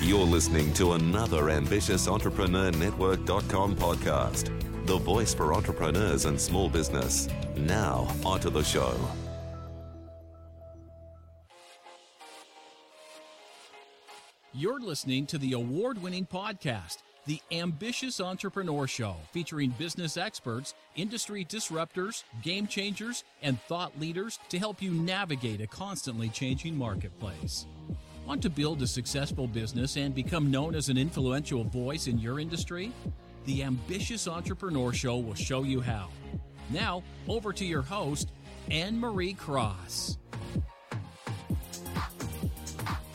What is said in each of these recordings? You're listening to another ambitiousentrepreneurnetwork.com podcast, the voice for entrepreneurs and small business. Now, onto the show. You're listening to the award-winning podcast, The Ambitious Entrepreneur Show, featuring business experts, industry disruptors, game changers, and thought leaders to help you navigate a constantly changing marketplace. Want to build a successful business and become known as an influential voice in your industry? The Ambitious Entrepreneur Show will show you how. Now, over to your host, Anne-Marie Cross.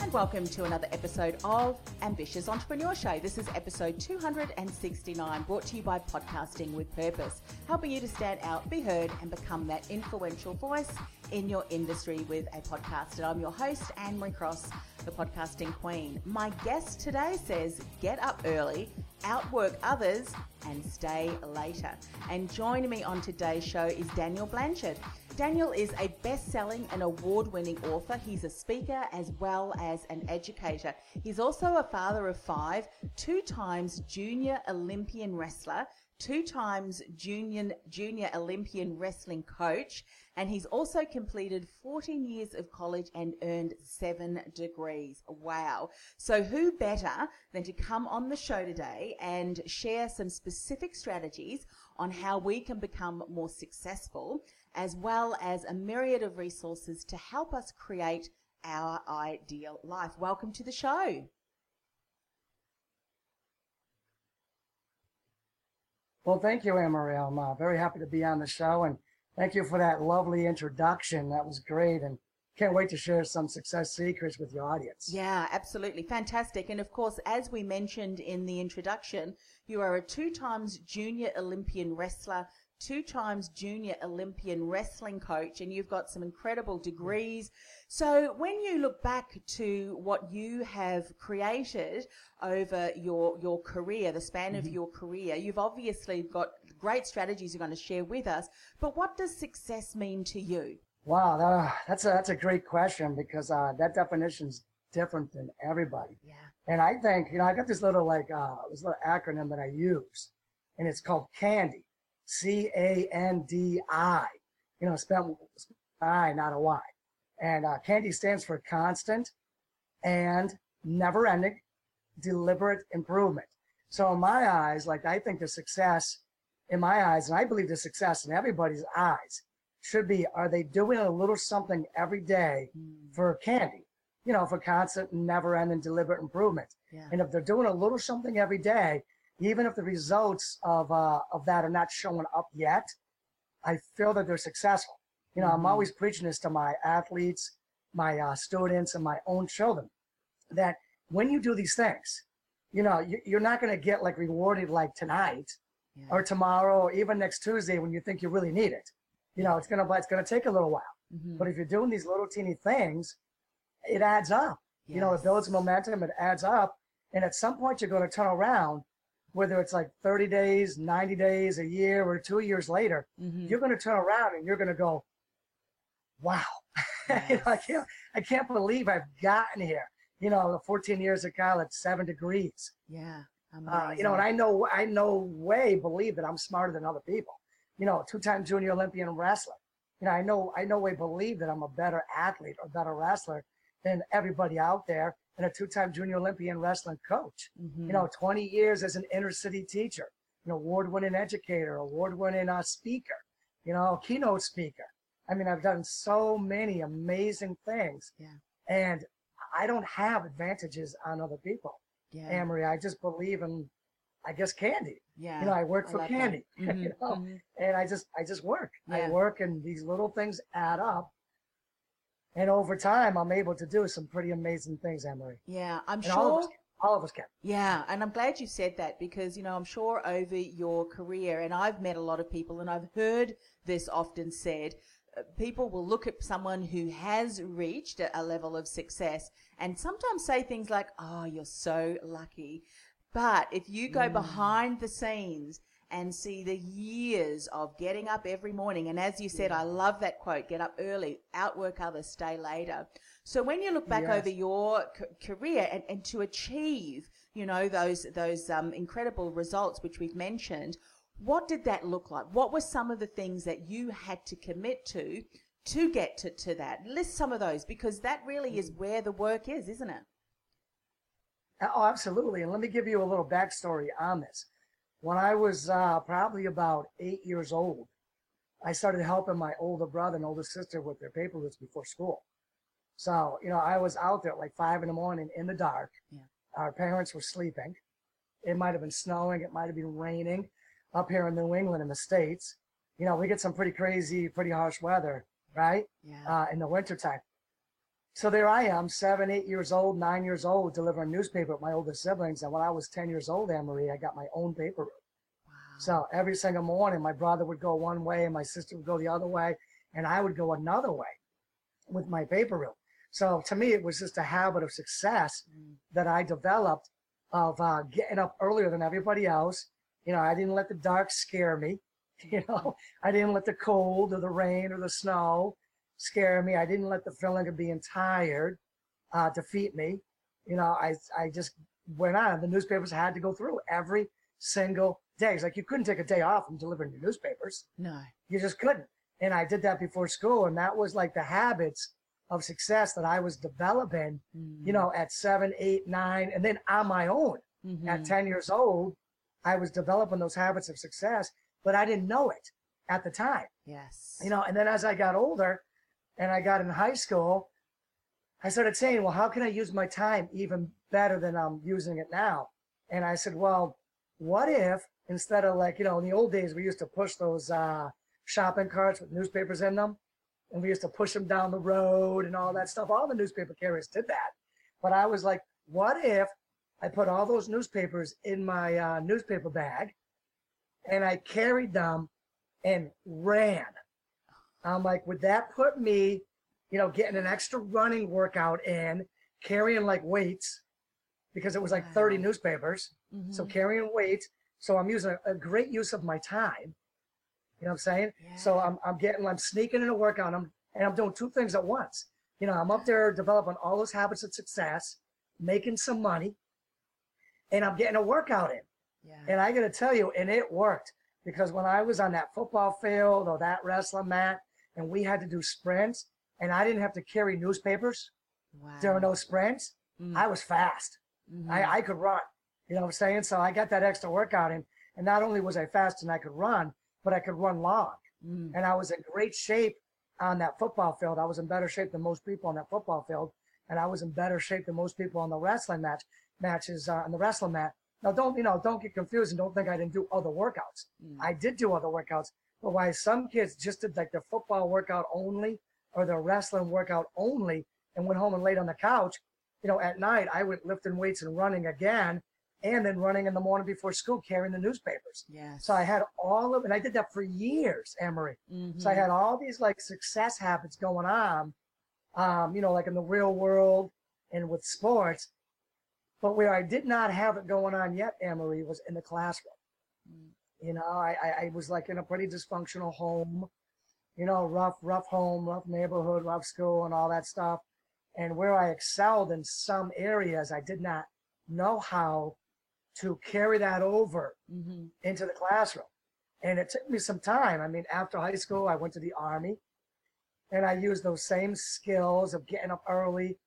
And welcome to another episode of Ambitious Entrepreneur Show. This is episode 269, brought to you by Podcasting with Purpose, helping you to stand out, be heard, and become that influential voice in your industry with a podcast. And I'm your host, Anne-Marie Cross, the podcasting queen. My guest today says, get up early, outwork others, and stay later. And joining me on today's show is Daniel Blanchard. Daniel is a best-selling and award-winning author. He's a speaker as well as an educator. He's also a father of five, 2 times junior Olympian wrestler, 2 times junior Olympian wrestling coach, and he's also completed 14 years of college and earned 7 degrees. Wow. So who better than to come on the show today and share some specific strategies on how we can become more successful, as well as a myriad of resources to help us create our ideal life. Welcome to the show. Well, thank you, Anne-Marie. I'm very happy to be on the show, and thank you for that lovely introduction. That was great, and can't wait to share some success secrets with your audience. Yeah, absolutely. Fantastic. And of course, as we mentioned in the introduction, you are a 2 times junior Olympian wrestler, 2 times junior Olympian wrestling coach, and you've got some incredible degrees. So when you look back to what you have created over your career, the span of your career, you've obviously got great strategies you're going to share with us, but what does success mean to you? Wow, that's a great question, because that definition's different than everybody. Yeah. And I think, I got this little this little acronym that I use, and it's called CANDY. C-A-N-D-I, spelled I, not a Y. And CANDY stands for constant and never-ending deliberate improvement. So in my eyes, I think the success in my eyes, and I believe the success in everybody's eyes, should be, are they doing a little something every day for CANDY, for constant and never-ending deliberate improvement. Yeah. And if they're doing a little something every day, even if the results of that are not showing up yet, I feel that they're successful. I'm always preaching this to my athletes, my students, and my own children, that when you do these things, you're not going to get rewarded tonight or tomorrow or even next Tuesday when you think you really need it. It's going to take a little while. Mm-hmm. But if you're doing these little teeny things, it adds up. Yes. It builds momentum, it adds up. And at some point you're going to turn around, whether it's 30 days, 90 days, a year, or 2 years later, you're going to turn around and you're going to go, wow, yes. I can't believe I've gotten here. 14 years of college, 7 degrees. Yeah. And I believe that I'm smarter than other people. 2-time junior Olympian wrestler. I believe that I'm a better athlete or better wrestler than everybody out there, and a 2-time junior Olympian wrestling coach. 20 years as an inner city teacher, an award-winning educator, award-winning speaker, keynote speaker. I mean, I've done so many amazing things. Yeah. And I don't have advantages on other people. Yeah. Anne-Marie, I just believe in, CANDY. Yeah. I work for CANDY. Mm-hmm. And I just work. Yeah. I work, and these little things add up. And over time, I'm able to do some pretty amazing things, Anne-Marie. Yeah, I'm sure. All of us can. Yeah, and I'm glad you said that because, you know, I'm sure over your career, and I've met a lot of people, and I've heard this often said, people will look at someone who has reached a level of success and sometimes say things like, oh, you're so lucky. But if you go behind the scenes and see the years of getting up every morning, and as you said, I love that quote, get up early, outwork others, stay later. So when you look back over your career and to achieve, you know, those incredible results which we've mentioned, what did that look like? What were some of the things that you had to commit to get to that? List some of those, because that really is where the work is, isn't it? Oh, absolutely. And let me give you a little backstory on this. When I was probably about 8 years old, I started helping my older brother and older sister with their paper routes before school. So, you know, I was out there at like 5 a.m. in the dark. Yeah. Our parents were sleeping. It might have been snowing. It might have been raining up here in New England in the States. You know, we get some pretty crazy, pretty harsh weather, right? Yeah. In the wintertime. So there I am, 7, 8 years old, 9 years old, delivering newspaper with my older siblings. And when I was 10 years old, Anne-Marie, I got my own paper route. Wow. So every single morning, my brother would go one way and my sister would go the other way. And I would go another way with my paper route. So to me, it was just a habit of success that I developed of getting up earlier than everybody else. You know, I didn't let the dark scare me. You know, I didn't let the cold or the rain or the snow scare me. I didn't let the feeling of being tired defeat me. You know, I just went on. The newspapers I had to go through every single day. It's like you couldn't take a day off from delivering your newspapers. No. You just couldn't. And I did that before school, and that was like the habits of success that I was developing, you know, at 7, 8, 9, and then on my own. At 10 years old, I was developing those habits of success, but I didn't know it at the time. Yes. You know, and then as I got older, and I got in high school, I started saying, well, how can I use my time even better than I'm using it now? And I said, well, what if instead of like, you know, in the old days, we used to push those shopping carts with newspapers in them, and we used to push them down the road and all that stuff. All the newspaper carriers did that. But I was like, what if I put all those newspapers in my newspaper bag and I carried them and ran? I'm like, would that put me, you know, getting an extra running workout in, carrying like weights, because it was like 30 newspapers. So carrying weights. So I'm using a great use of my time. You know what I'm saying? Yeah. So I'm sneaking in a workout, and I'm doing two things at once. You know, I'm up there developing all those habits of success, making some money, and I'm getting a workout in. Yeah. And I got to tell you, and it worked, because when I was on that football field or that wrestling mat, and we had to do sprints, and I didn't have to carry newspapers during those sprints. I was fast. I could run. You know what I'm saying? So I got that extra workout in, and not only was I fast and I could run, but I could run long. And I was in great shape on that football field. I was in better shape than most people on that football field, and I was in better shape than most people on the wrestling matches on the wrestling mat. Now, don't get confused and don't think I didn't do other workouts. I did do other workouts. But why some kids just did like their football workout only or their wrestling workout only and went home and laid on the couch, you know, at night, I went lifting weights and running again, and then running in the morning before school, carrying the newspapers. Yes. So I had and I did that for years, Anne-Marie. So I had all these like success habits going on, you know, like in the real world and with sports. But where I did not have it going on yet, Anne-Marie, was in the classroom. You know, I was like in a pretty dysfunctional home, you know, rough home, rough neighborhood, rough school and all that stuff. And where I excelled in some areas, I did not know how to carry that over into the classroom. And it took me some time. I mean, after high school, I went to the Army, and I used those same skills of getting up early,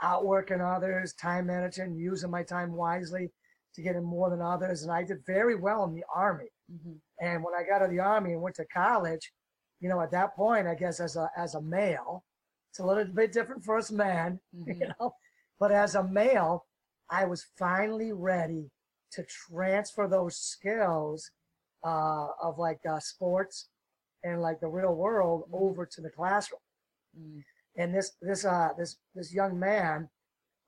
outworking others, time managing, using my time wisely to get in more than others. And I did very well in the Army. And when I got out of the Army and went to college, you know, at that point, I guess as a male, it's a little bit different for us men, you know, but as a male, I was finally ready to transfer those skills of like sports and like the real world over to the classroom. And this young man,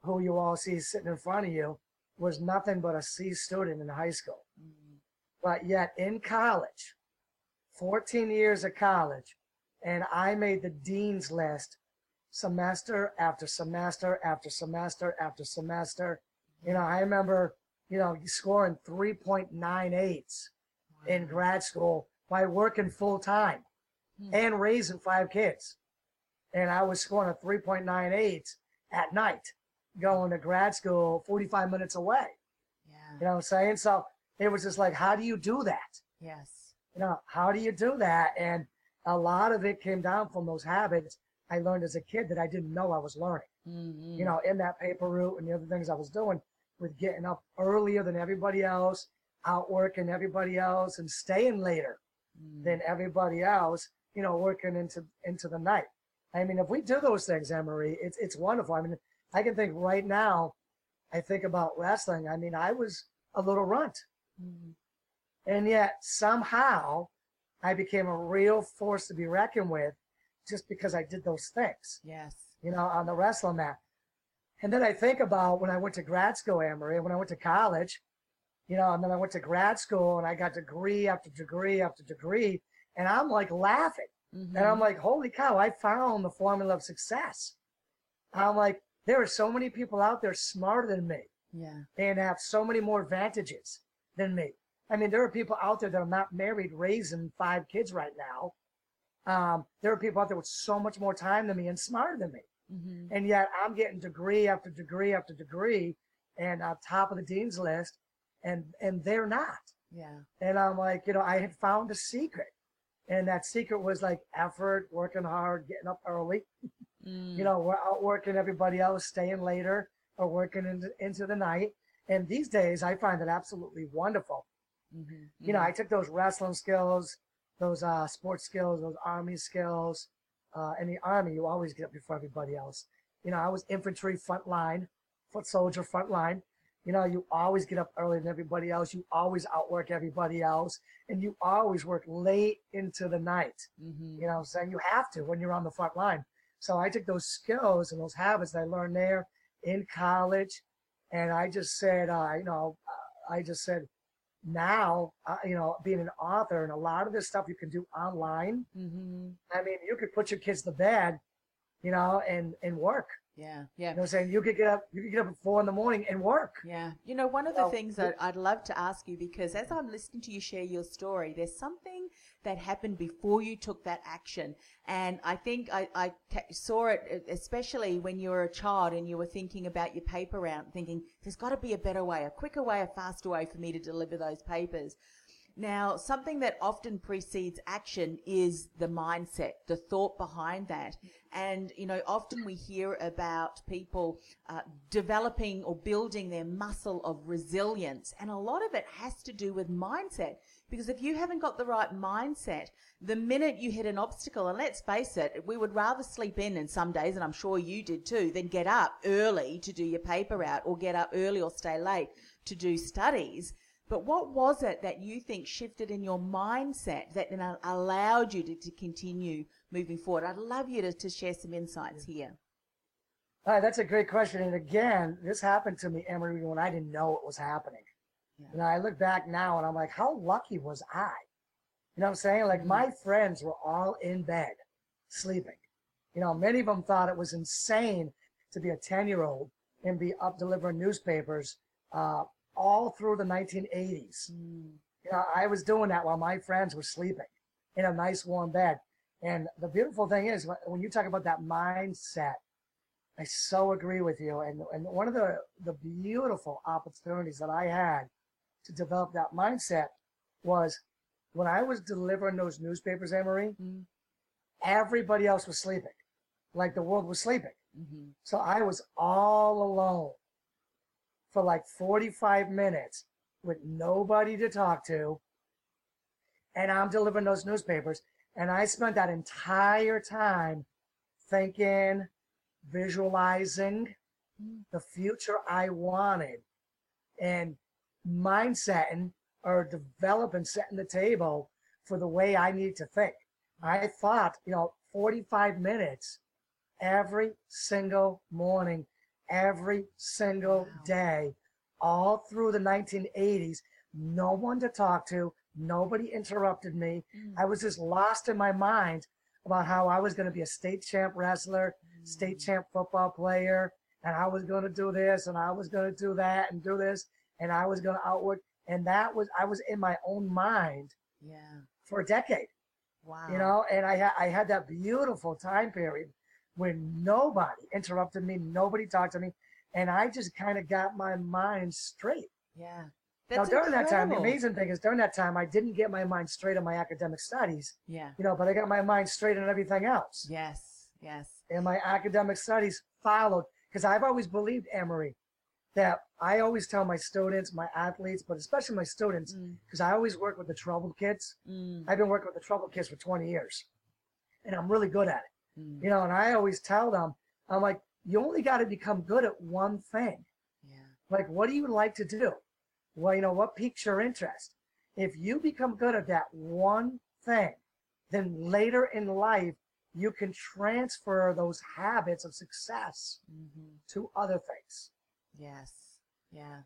who you all see sitting in front of you, was nothing but a C student in high school. Mm-hmm. But yet in college, 14 years of college, and I made the dean's list semester after semester after semester after semester. You know, I remember, you know, scoring 3.98s in grad school by working full time and raising 5 kids. And I was scoring a 3.98 at night, going to grad school 45 minutes away. Yeah. You know what I'm saying? So it was just like, how do you do that? Yes. You know, how do you do that? And a lot of it came down from those habits I learned as a kid that I didn't know I was learning. Mm-hmm. You know, in that paper route and the other things I was doing, with getting up earlier than everybody else, outworking everybody else, and staying later than everybody else, you know, working into the night. I mean, if we do those things, Anne-Marie, it's wonderful. I mean, I can think right now, I think about wrestling. I mean, I was a little runt. Mm-hmm. And yet somehow I became a real force to be reckoned with just because I did those things. Yes. You know, on the wrestling mat. And then I think about when I went to grad school, Anne-Marie, when I went to college, you know, and then I went to grad school and I got degree after degree after degree. And I'm like laughing. Mm-hmm. And I'm like, holy cow, I found the formula of success. I'm like, there are so many people out there smarter than me. Yeah. And have so many more advantages than me. I mean, there are people out there that are not married, raising 5 kids right now. There are people out there with so much more time than me and smarter than me. Mm-hmm. And yet I'm getting degree after degree after degree and on top of the dean's list, and they're not. Yeah. And I'm like, you know, I had found a secret. And that secret was like effort, working hard, getting up early. You know, we're out working everybody else, staying later or working into the night. And these days I find it absolutely wonderful. Mm-hmm. You know, I took those wrestling skills, those sports skills, those army skills. In the army, you always get up before everybody else. You know, I was infantry front line, foot soldier front line. You know, you always get up earlier than everybody else. You always outwork everybody else. And you always work late into the night. Mm-hmm. You know what I'm saying? You have to when you're on the front line. So I took those skills and those habits that I learned there in college. And I just said, now, you know, being an author and a lot of this stuff you can do online. Mm-hmm. I mean, you could put your kids to bed, you know, and work. Yeah, yeah. You know what I'm saying? You could get up at 4 a.m. and work. Yeah. You know, one of the things that I'd love to ask you, because as I'm listening to you share your story, there's something that happened before you took that action. And I think I saw it, especially when you were a child and you were thinking about your paper route, thinking there's got to be a better way, a quicker way, a faster way for me to deliver those papers. Now, something that often precedes action is the mindset, the thought behind that. And, you know, often we hear about people developing or building their muscle of resilience. And a lot of it has to do with mindset, because if you haven't got the right mindset, the minute you hit an obstacle, and let's face it, we would rather sleep in some days, and I'm sure you did too, than get up early to do your paper out or get up early or stay late to do studies. But what was it that you think shifted in your mindset that then allowed you to continue moving forward? I'd love you to share some insights here. All right, that's a great question. And again, this happened to me, Anne-Marie, when I didn't know it was happening. Yeah. And I look back now and I'm like, how lucky was I? You know what I'm saying? Like my friends were all in bed sleeping. You know, many of them thought it was insane to be a 10-year-old and be up delivering newspapers, all through the 1980s. You know, I was doing that while my friends were sleeping in a nice warm bed. And the beautiful thing is, when you talk about that mindset, I so agree with you. And one of the beautiful opportunities that I had to develop that mindset was when I was delivering those newspapers, Anne-Marie, everybody else was sleeping, like the world was sleeping. Mm-hmm. So I was all alone for like 45 minutes with nobody to talk to, and I'm delivering those newspapers. And I spent that entire time thinking, visualizing the future I wanted, and mindsetting or developing, setting the table for the way I needed to think. I thought, you know, 45 minutes every single morning, every single day, all through the 1980s. No one to talk to. Nobody interrupted me. I was just lost in my mind about how I was going to be a state champ wrestler, state champ football player, and I was going to do this, and I was going to do that, and do this, and I was going to outwork. And that was, I was in my own mind for a decade. Wow. You know, and I had that beautiful time period when nobody interrupted me, nobody talked to me, and I just kind of got my mind straight. Yeah. That's now, during incredible. That time, the amazing thing is during that time, I didn't get my mind straight on my academic studies. Yeah. You know, but I got my mind straight on everything else. Yes, yes. And my academic studies followed, because I've always believed, Anne-Marie, that I always tell my students, my athletes, but especially my students, because I always work with the troubled kids. I've been working with the troubled kids for 20 years, and I'm really good at it. You know, and I always tell them, I'm like, you only got to become good at one thing. Yeah. Like, what do you like to do? Well, you know, what piques your interest? If you become good at that one thing, then later in life, you can transfer those habits of success to other things. Yes. Yeah.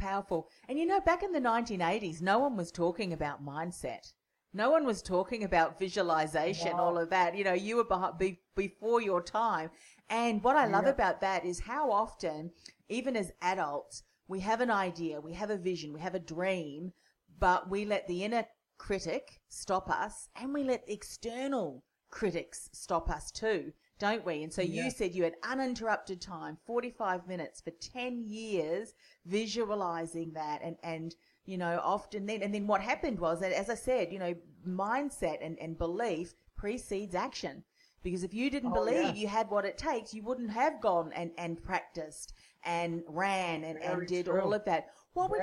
Powerful. And you know, back in the 1980s, no one was talking about mindset. No one was talking about visualization, all of that. You know, you were before your time. And what I love about that is how often, even as adults, we have an idea, we have a vision, we have a dream, but we let the inner critic stop us, and we let external critics stop us too, don't we? And so you said you had uninterrupted time, 45 minutes for 10 years, visualizing that. And you know, often then, and then what happened was that, as I said, you know, mindset and belief precedes action. Because if you didn't believe you had what it takes, you wouldn't have gone and practiced and ran and did all of that. What would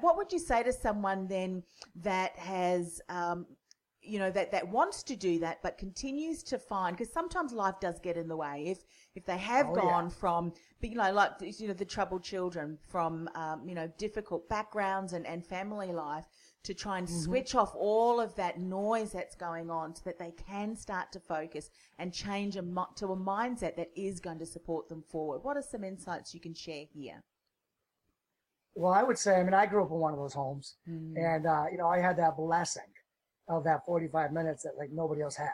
what would you say to someone then that has, you know, that wants to do that but continues to find, because sometimes life does get in the way. If they have gone from, you know, like, you know, the troubled children, from, you know, difficult backgrounds and family life, to try and switch off all of that noise that's going on so that they can start to focus and change to a mindset that is going to support them forward. What are some insights you can share here? Well, I would say, I mean, I grew up in one of those homes, and, you know, I had that blessing of that 45 minutes that, like, nobody else had.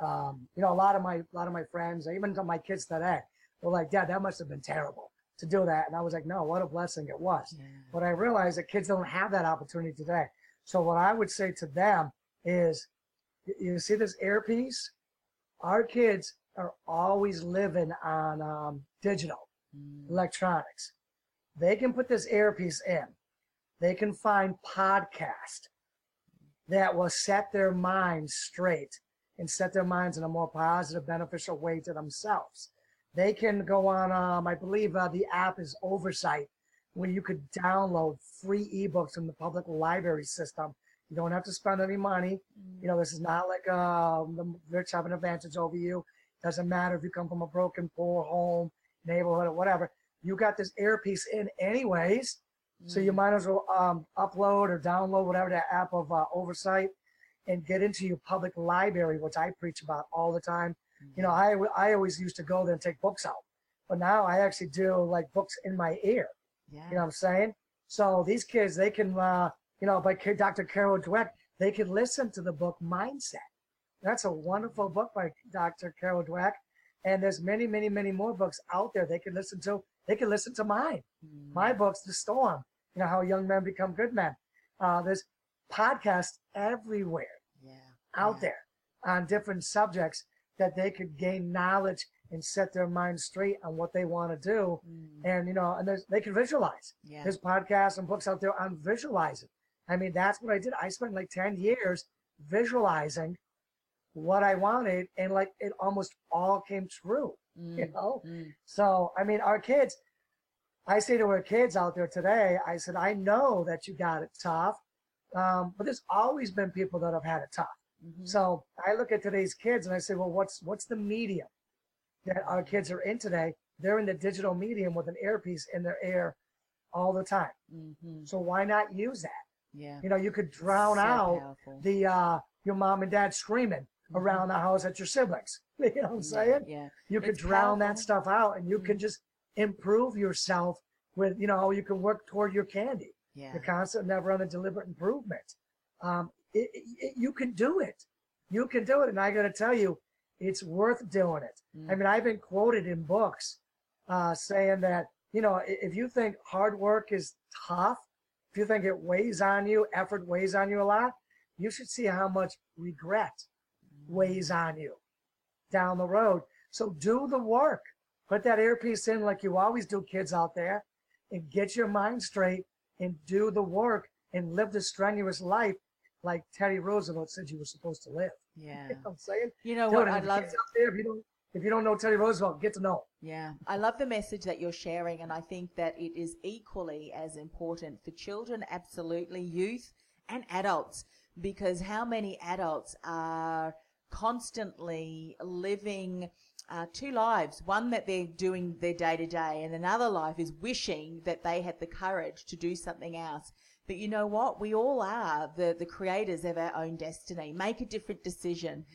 You know, a lot of my friends, even my kids today, were like, Dad, that must have been terrible to do that. And I was like, no, what a blessing it was. Yeah. But I realized that kids don't have that opportunity today. So what I would say to them is, you see this earpiece? Our kids are always living on digital electronics. They can put this earpiece in. They can find podcast that will set their minds straight and set their minds in a more positive, beneficial way to themselves. They can go on, I believe the app is Oversight, where you could download free ebooks from the public library system. You don't have to spend any money. You know, this is not like the rich have an advantage over you. Doesn't matter if you come from a broken, poor home, neighborhood, or whatever. You got this earpiece in anyways, so you might as well upload or download whatever that app of Oversight and get into your public library, which I preach about all the time. You know, I always used to go there and take books out, but now I actually do like books in my ear. Yeah. You know what I'm saying? So these kids, they can, you know, by Dr. Carol Dweck, they can listen to the book Mindset. That's a wonderful book by Dr. Carol Dweck. And there's many, many, many more books out there they can listen to. They can listen to mine. My book's The Storm, you know, how young men become good men. There's podcasts everywhere out there on different subjects, that they could gain knowledge and set their mind straight on what they want to do. And, you know, and they can visualize. Yeah. There's podcasts and books out there on visualizing. I mean, that's what I did. I spent like 10 years visualizing what I wanted, and like it almost all came true, you know? So, I mean, our kids, I say to our kids out there today, I said, I know that you got it tough, but there's always been people that have had it tough. So I look at today's kids and I say, well, what's the medium that our kids are in today? They're in the digital medium with an earpiece in their ear all the time. So why not use that? Yeah. You know, you could drown out your mom and dad screaming around the house at your siblings. You know what I'm saying? Yeah. You can drown that stuff out, and you can just improve yourself with, you know, you can work toward your candy. Yeah. The constant, never on a deliberate improvement. You can do it. You can do it. And I got to tell you, it's worth doing it. Mm. I mean, I've been quoted in books saying that, you know, if you think hard work is tough, if you think it weighs on you, effort weighs on you a lot, you should see how much regret weighs on you down the road. So do the work. Put that earpiece in like you always do, kids out there, and get your mind straight and do the work and live the strenuous life like Teddy Roosevelt said you were supposed to live. Yeah. You know what I'm saying? You know what? I love it. If you don't know Teddy Roosevelt, get to know him. Yeah. I love the message that you're sharing, and I think that it is equally as important for children, absolutely, youth, and adults, because how many adults are constantly living two lives, one that they're doing their day-to-day, and another life is wishing that they had the courage to do something else. But you know what? We all are the creators of our own destiny. Make a different decision.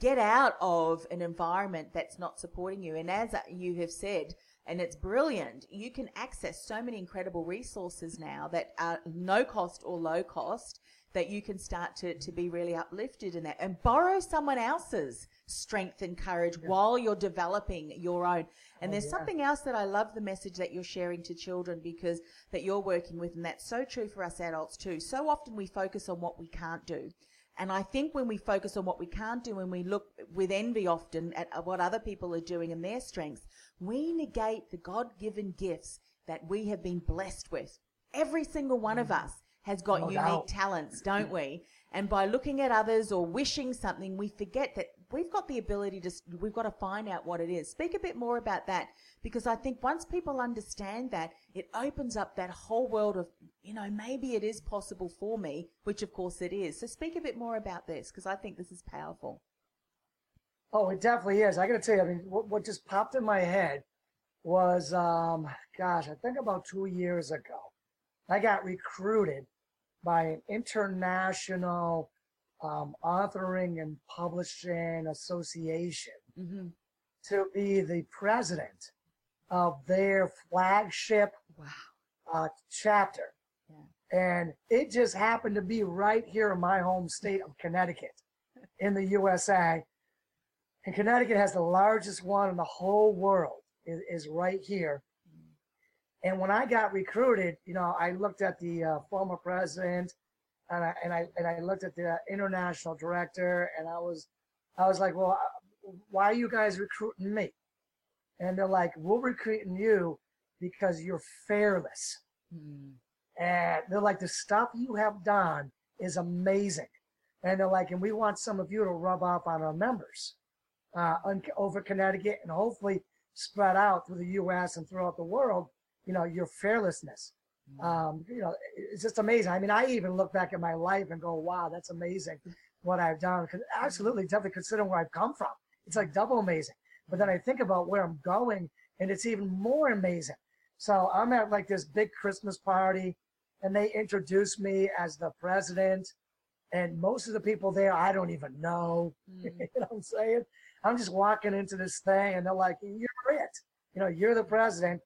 Get out of an environment that's not supporting you. And as you have said, and it's brilliant, you can access so many incredible resources now that are no cost or low cost, that you can start to be really uplifted in that, and borrow someone else's strength and courage while you're developing your own. And there's something else that I love the message that you're sharing to children, because that you're working with, and that's so true for us adults too. So often we focus on what we can't do. And I think when we focus on what we can't do, and we look with envy often at what other people are doing and their strengths, we negate the God-given gifts that we have been blessed with. Every single one of us has got unique talents, don't we? And by looking at others or wishing something, we forget that we've got the ability to, we've got to find out what it is. Speak a bit more about that, because I think once people understand that, it opens up that whole world of, you know, maybe it is possible for me, which of course it is. So speak a bit more about this, because I think this is powerful. Oh, it definitely is. I got to tell you, I mean, what just popped in my head was, I think about 2 years ago, I got recruited by an international authoring and publishing association to be the president of their flagship chapter. Yeah. And it just happened to be right here in my home state of Connecticut in the USA. And Connecticut has the largest one in the whole world, is right here. And when I got recruited, you know, I looked at the former president, and I looked at the international director, and I was like, well, why are you guys recruiting me? And they're like, we're recruiting you because you're fearless. And they're like, the stuff you have done is amazing. And they're like, and we want some of you to rub off on our members over Connecticut, and hopefully spread out through the U.S. and throughout the world. You know, your fearlessness, you know, it's just amazing. I mean, I even look back at my life and go, wow, that's amazing what I've done. Because absolutely, definitely considering where I've come from, it's like double amazing. But then I think about where I'm going, and it's even more amazing. So I'm at like this big Christmas party, and they introduce me as the president. And most of the people there, I don't even know. You know what I'm saying? I'm just walking into this thing, and they're like, you're it. You know, you're the president.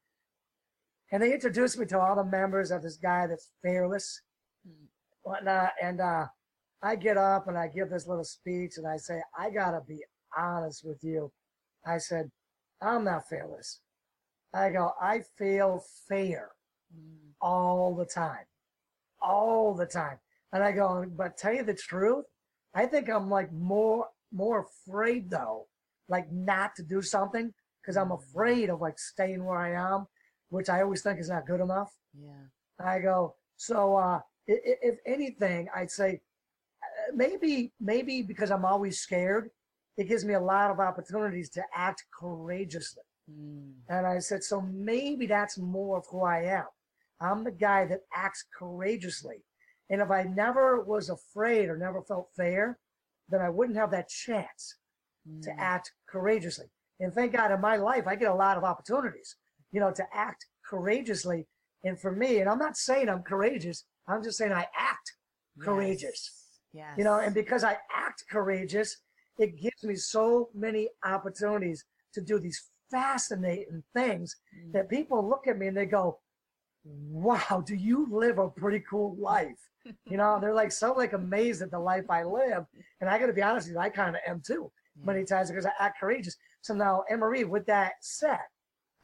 And they introduced me to all the members of this guy that's fearless, whatnot. And I get up and I give this little speech, and I say, I gotta be honest with you. I said, I'm not fearless. I go, I feel fear all the time. And I go, but tell you the truth, I think I'm like more afraid though, like not to do something, because I'm afraid of like staying where I am, which I always think is not good enough. Yeah. I go, so if anything, I'd say maybe because I'm always scared, it gives me a lot of opportunities to act courageously. And I said, so maybe that's more of who I am. I'm the guy that acts courageously. And if I never was afraid or never felt fair, then I wouldn't have that chance to act courageously. And thank God in my life, I get a lot of opportunities, you know, to act courageously. And for me, and I'm not saying I'm courageous, I'm just saying I act courageous. Yes. You know, and because I act courageous, it gives me so many opportunities to do these fascinating things that people look at me and they go, wow, do you live a pretty cool life? You know, they're like so like amazed at the life I live. And I got to be honest with you, I kind of am too many times because I act courageous. So now, Anne-Marie, with that said,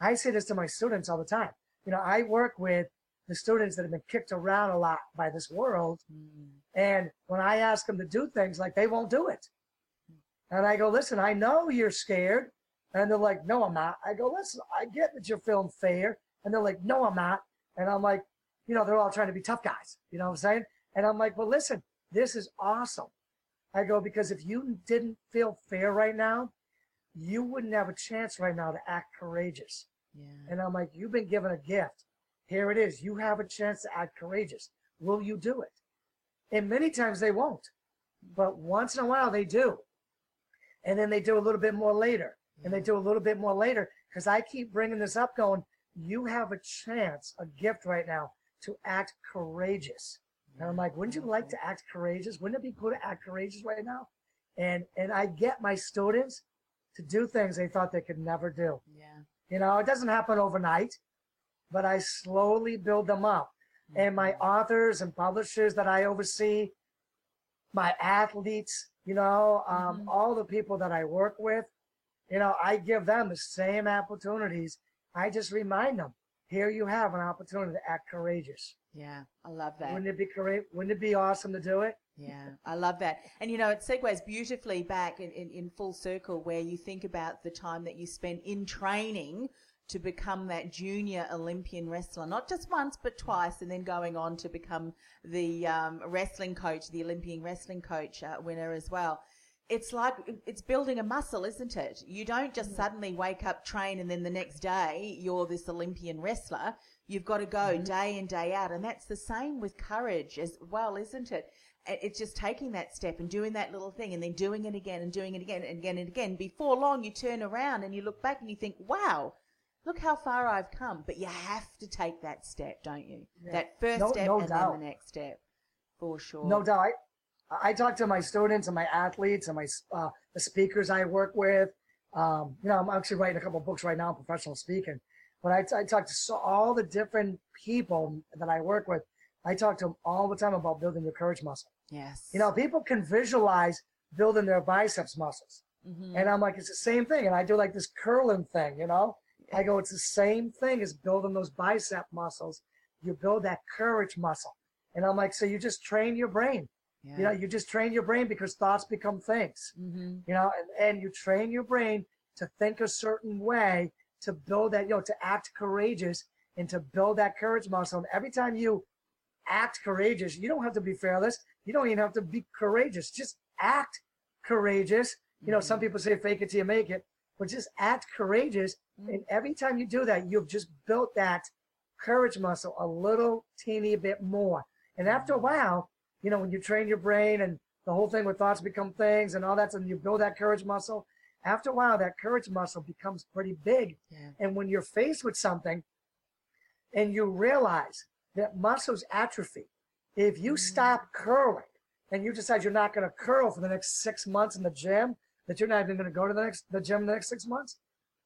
I say this to my students all the time. You know, I work with the students that have been kicked around a lot by this world. And when I ask them to do things, like, they won't do it. And I go, listen, I know you're scared. And they're like, no, I'm not. I go, listen, I get that you're feeling fear. And they're like, no, I'm not. And I'm like, you know, they're all trying to be tough guys. You know what I'm saying? And I'm like, well, listen, this is awesome. I go, because if you didn't feel fear right now, you wouldn't have a chance right now to act courageous. Yeah. And I'm like, you've been given a gift. Here it is. You have a chance to act courageous. Will you do it? And many times they won't. But once in a while they do. And then they do a little bit more later. And they do a little bit more later. Because I keep bringing this up going, you have a chance, a gift right now to act courageous. And I'm like, wouldn't you like to act courageous? Wouldn't it be cool to act courageous right now? And I get my students to do things they thought they could never do. Yeah. You know, it doesn't happen overnight, but I slowly build them up. Mm-hmm. And my authors and publishers that I oversee, my athletes, you know, all the people that I work with, you know, I give them the same opportunities. I just remind them, here you have an opportunity to act courageous. Yeah, I love that. Wouldn't it be awesome to do it? Yeah, I love that. And, you know, it segues beautifully back in full circle where you think about the time that you spent in training to become that junior Olympian wrestler, not just once but twice, and then going on to become the wrestling coach, the Olympian wrestling coach winner as well. It's like it's building a muscle, isn't it? You don't just suddenly wake up, train, and then the next day you're this Olympian wrestler. You've got to go day in, day out. And that's the same with courage as well, isn't it? It's just taking that step and doing that little thing and then doing it again and doing it again and again and again. Before long, you turn around and you look back and you think, wow, look how far I've come. But you have to take that step, don't you? Yeah. That first step and then the next step, for sure. No doubt. I talk to my students and my athletes and my the speakers I work with. You know, I'm actually writing a couple of books right now on professional speaking. But I talk to all the different people that I work with. I talk to them all the time about building your courage muscle. Yes. You know, people can visualize building their biceps muscles. Mm-hmm. And I'm like, it's the same thing. And I do like this curling thing, you know. I go, it's the same thing as building those bicep muscles. You build that courage muscle. And I'm like, so you just train your brain. Yeah. You know, you just train your brain because thoughts become things, you know, and you train your brain to think a certain way to build that, you know, to act courageous and to build that courage muscle. And every time you act courageous, you don't have to be fearless. You don't even have to be courageous. Just act courageous. You know, some people say fake it till you make it, but just act courageous. And every time you do that, you've just built that courage muscle a little teeny bit more. And after a while, you know, when you train your brain and the whole thing with thoughts become things and all that, and you build that courage muscle, after a while, that courage muscle becomes pretty big. Yeah. And when you're faced with something and you realize that muscles atrophy, if you stop curling and you decide you're not going to curl for the next 6 months in the gym, that you're not even going to go to the gym in the next 6 months,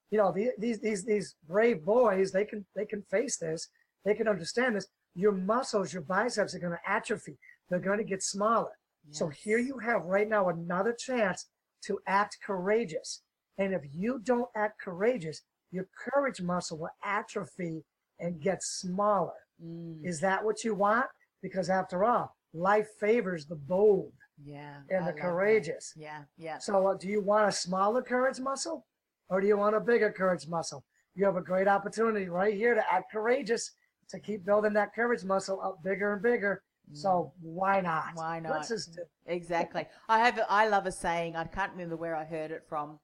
you know, these brave boys, they can face this. They can understand this. Your muscles, your biceps are going to atrophy. They're going to get smaller. Yes. So here you have right now another chance to act courageous. And if you don't act courageous, your courage muscle will atrophy and get smaller. Is that what you want? Because after all, life favors the bold and the courageous. That. Yeah. So do you want a smaller courage muscle or do you want a bigger courage muscle? You have a great opportunity right here to act courageous, to keep building that courage muscle up bigger and bigger. So why not? Why not? Exactly. I love a saying. I can't remember where I heard it from.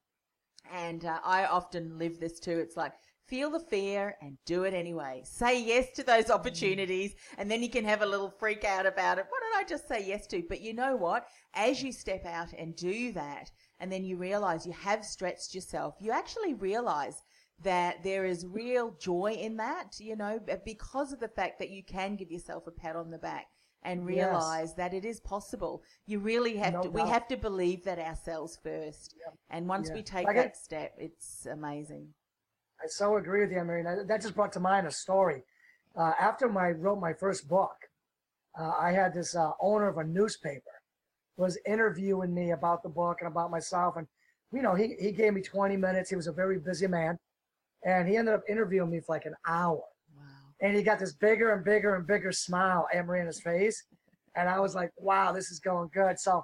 And I often live this too. It's like, feel the fear and do it anyway. Say yes to those opportunities. And then you can have a little freak out about it. What did I just say yes to? But you know what? As you step out and do that, and then you realize you have stretched yourself, you actually realize that there is real joy in that, you know, because of the fact that you can give yourself a pat on the back. and realize that it is possible. You really have to. We have to believe that ourselves first. Yep. And once we take that step, it's amazing. I so agree with you, Anne-Marie. That just brought to mind a story. After I wrote my first book, I had this owner of a newspaper was interviewing me about the book and about myself. And, you know, he gave me 20 minutes. He was a very busy man. And he ended up interviewing me for like an hour. Wow. And he got this bigger and bigger and bigger smile, Anne-Marie, in his face. And I was like, wow, this is going good. So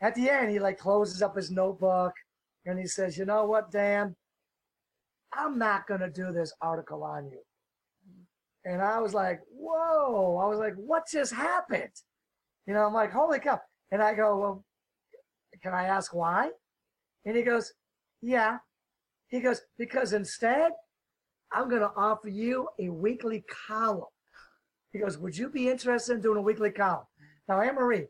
at the end, he like closes up his notebook and he says, you know what, Dan? I'm not going to do this article on you. And I was like, whoa. I was like, what just happened? You know, I'm like, holy cow. And I go, well, can I ask why? And he goes, yeah. He goes, because instead, I'm going to offer you a weekly column. He goes, would you be interested in doing a weekly column? Now, Anne-Marie,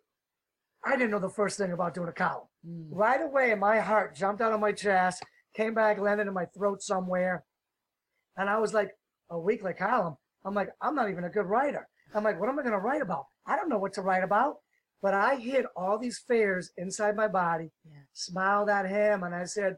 I didn't know the first thing about doing a column. Mm. Right away, my heart jumped out of my chest, came back, landed in my throat somewhere. And I was like, a weekly column? I'm like, I'm not even a good writer. I'm like, what am I going to write about? I don't know what to write about. But I hid all these fears inside my body, smiled at him, and I said,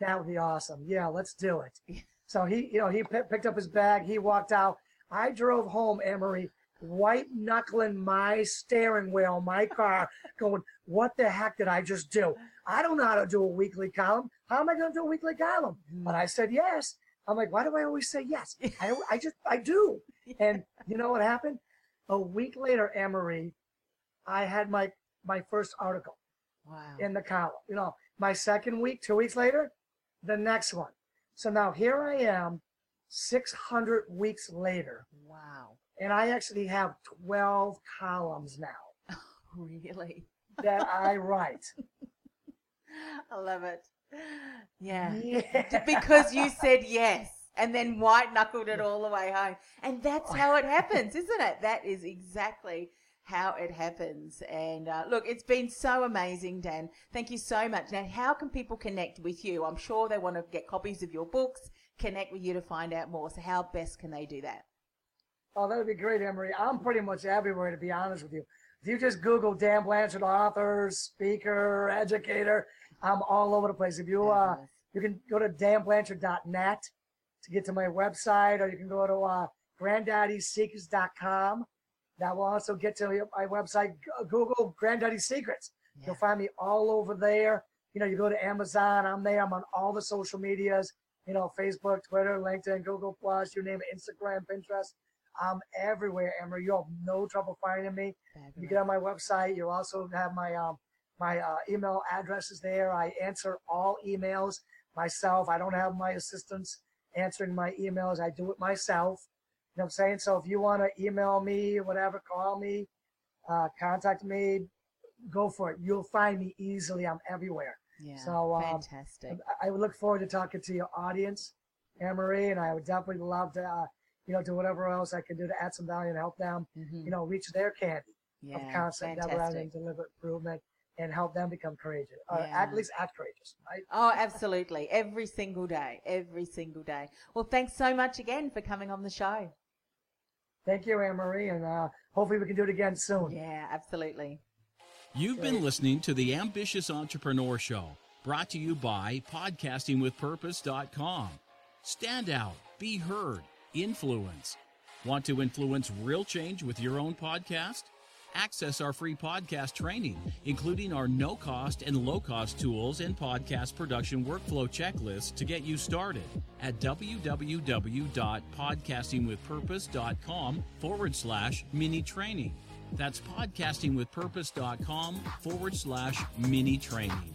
that would be awesome. Yeah, let's do it. Yeah. So he, you know, he picked up his bag. He walked out. I drove home, Anne-Marie, white-knuckling my steering wheel, my car, going, what the heck did I just do? I don't know how to do a weekly column. How am I going to do a weekly column? But I said yes. I'm like, why do I always say yes? I do. Yeah. And you know what happened? A week later, Anne-Marie, I had my first article in the column. You know, my second week, 2 weeks later, the next one. So now here I am 600 weeks later. Wow. And I actually have 12 columns now. Oh, really? That I write. I love it. Yeah. Because you said yes. And then white-knuckled it all the way home. And that's how it happens, isn't it? That is exactly how it happens. And look, it's been so amazing, Dan. Thank you so much. Now, how can people connect with you? I'm sure they want to get copies of your books, connect with you to find out more. So how best can they do that? Oh, that would be great, Anne-Marie. I'm pretty much everywhere, to be honest with you. If you just Google Dan Blanchard, author, speaker, educator, I'm all over the place. If you you can go to danblanchard.net to get to my website, or you can go to granddaddysecrets.com. That will also get to my website. Google Granddaddy Secrets. Yeah. You'll find me all over there. You know, you go to Amazon. I'm there. I'm on all the social medias. You know, Facebook, Twitter, LinkedIn, Google+, you name it, Instagram, Pinterest. I'm everywhere, Amber. You'll have no trouble finding me. Fabulous. You get on my website. You'll also have my email addresses there. I answer all emails myself. I don't have my assistants answering my emails. I do it myself. You know what I'm saying? So if you want to email me, whatever, call me, contact me, go for it. You'll find me easily. I'm everywhere. Yeah, so, fantastic. I would look forward to talking to your audience, Anne-Marie, and I would definitely love to, you know, do whatever else I can do to add some value and help them, you know, reach their candy of constant, never-ending, deliberate improvement. And help them become courageous, or at least act courageous, right? Oh, absolutely. Every single day, every single day. Well, thanks so much again for coming on the show. Thank you, Anne-Marie, and hopefully we can do it again soon. Yeah, absolutely. You've been listening to the Ambitious Entrepreneur Show, brought to you by podcastingwithpurpose.com. Stand out, be heard, influence. Want to influence real change with your own podcast? Access our free podcast training, including our no-cost and low-cost tools and podcast production workflow checklists to get you started at www.podcastingwithpurpose.com/mini-training. That's podcastingwithpurpose.com/mini-training.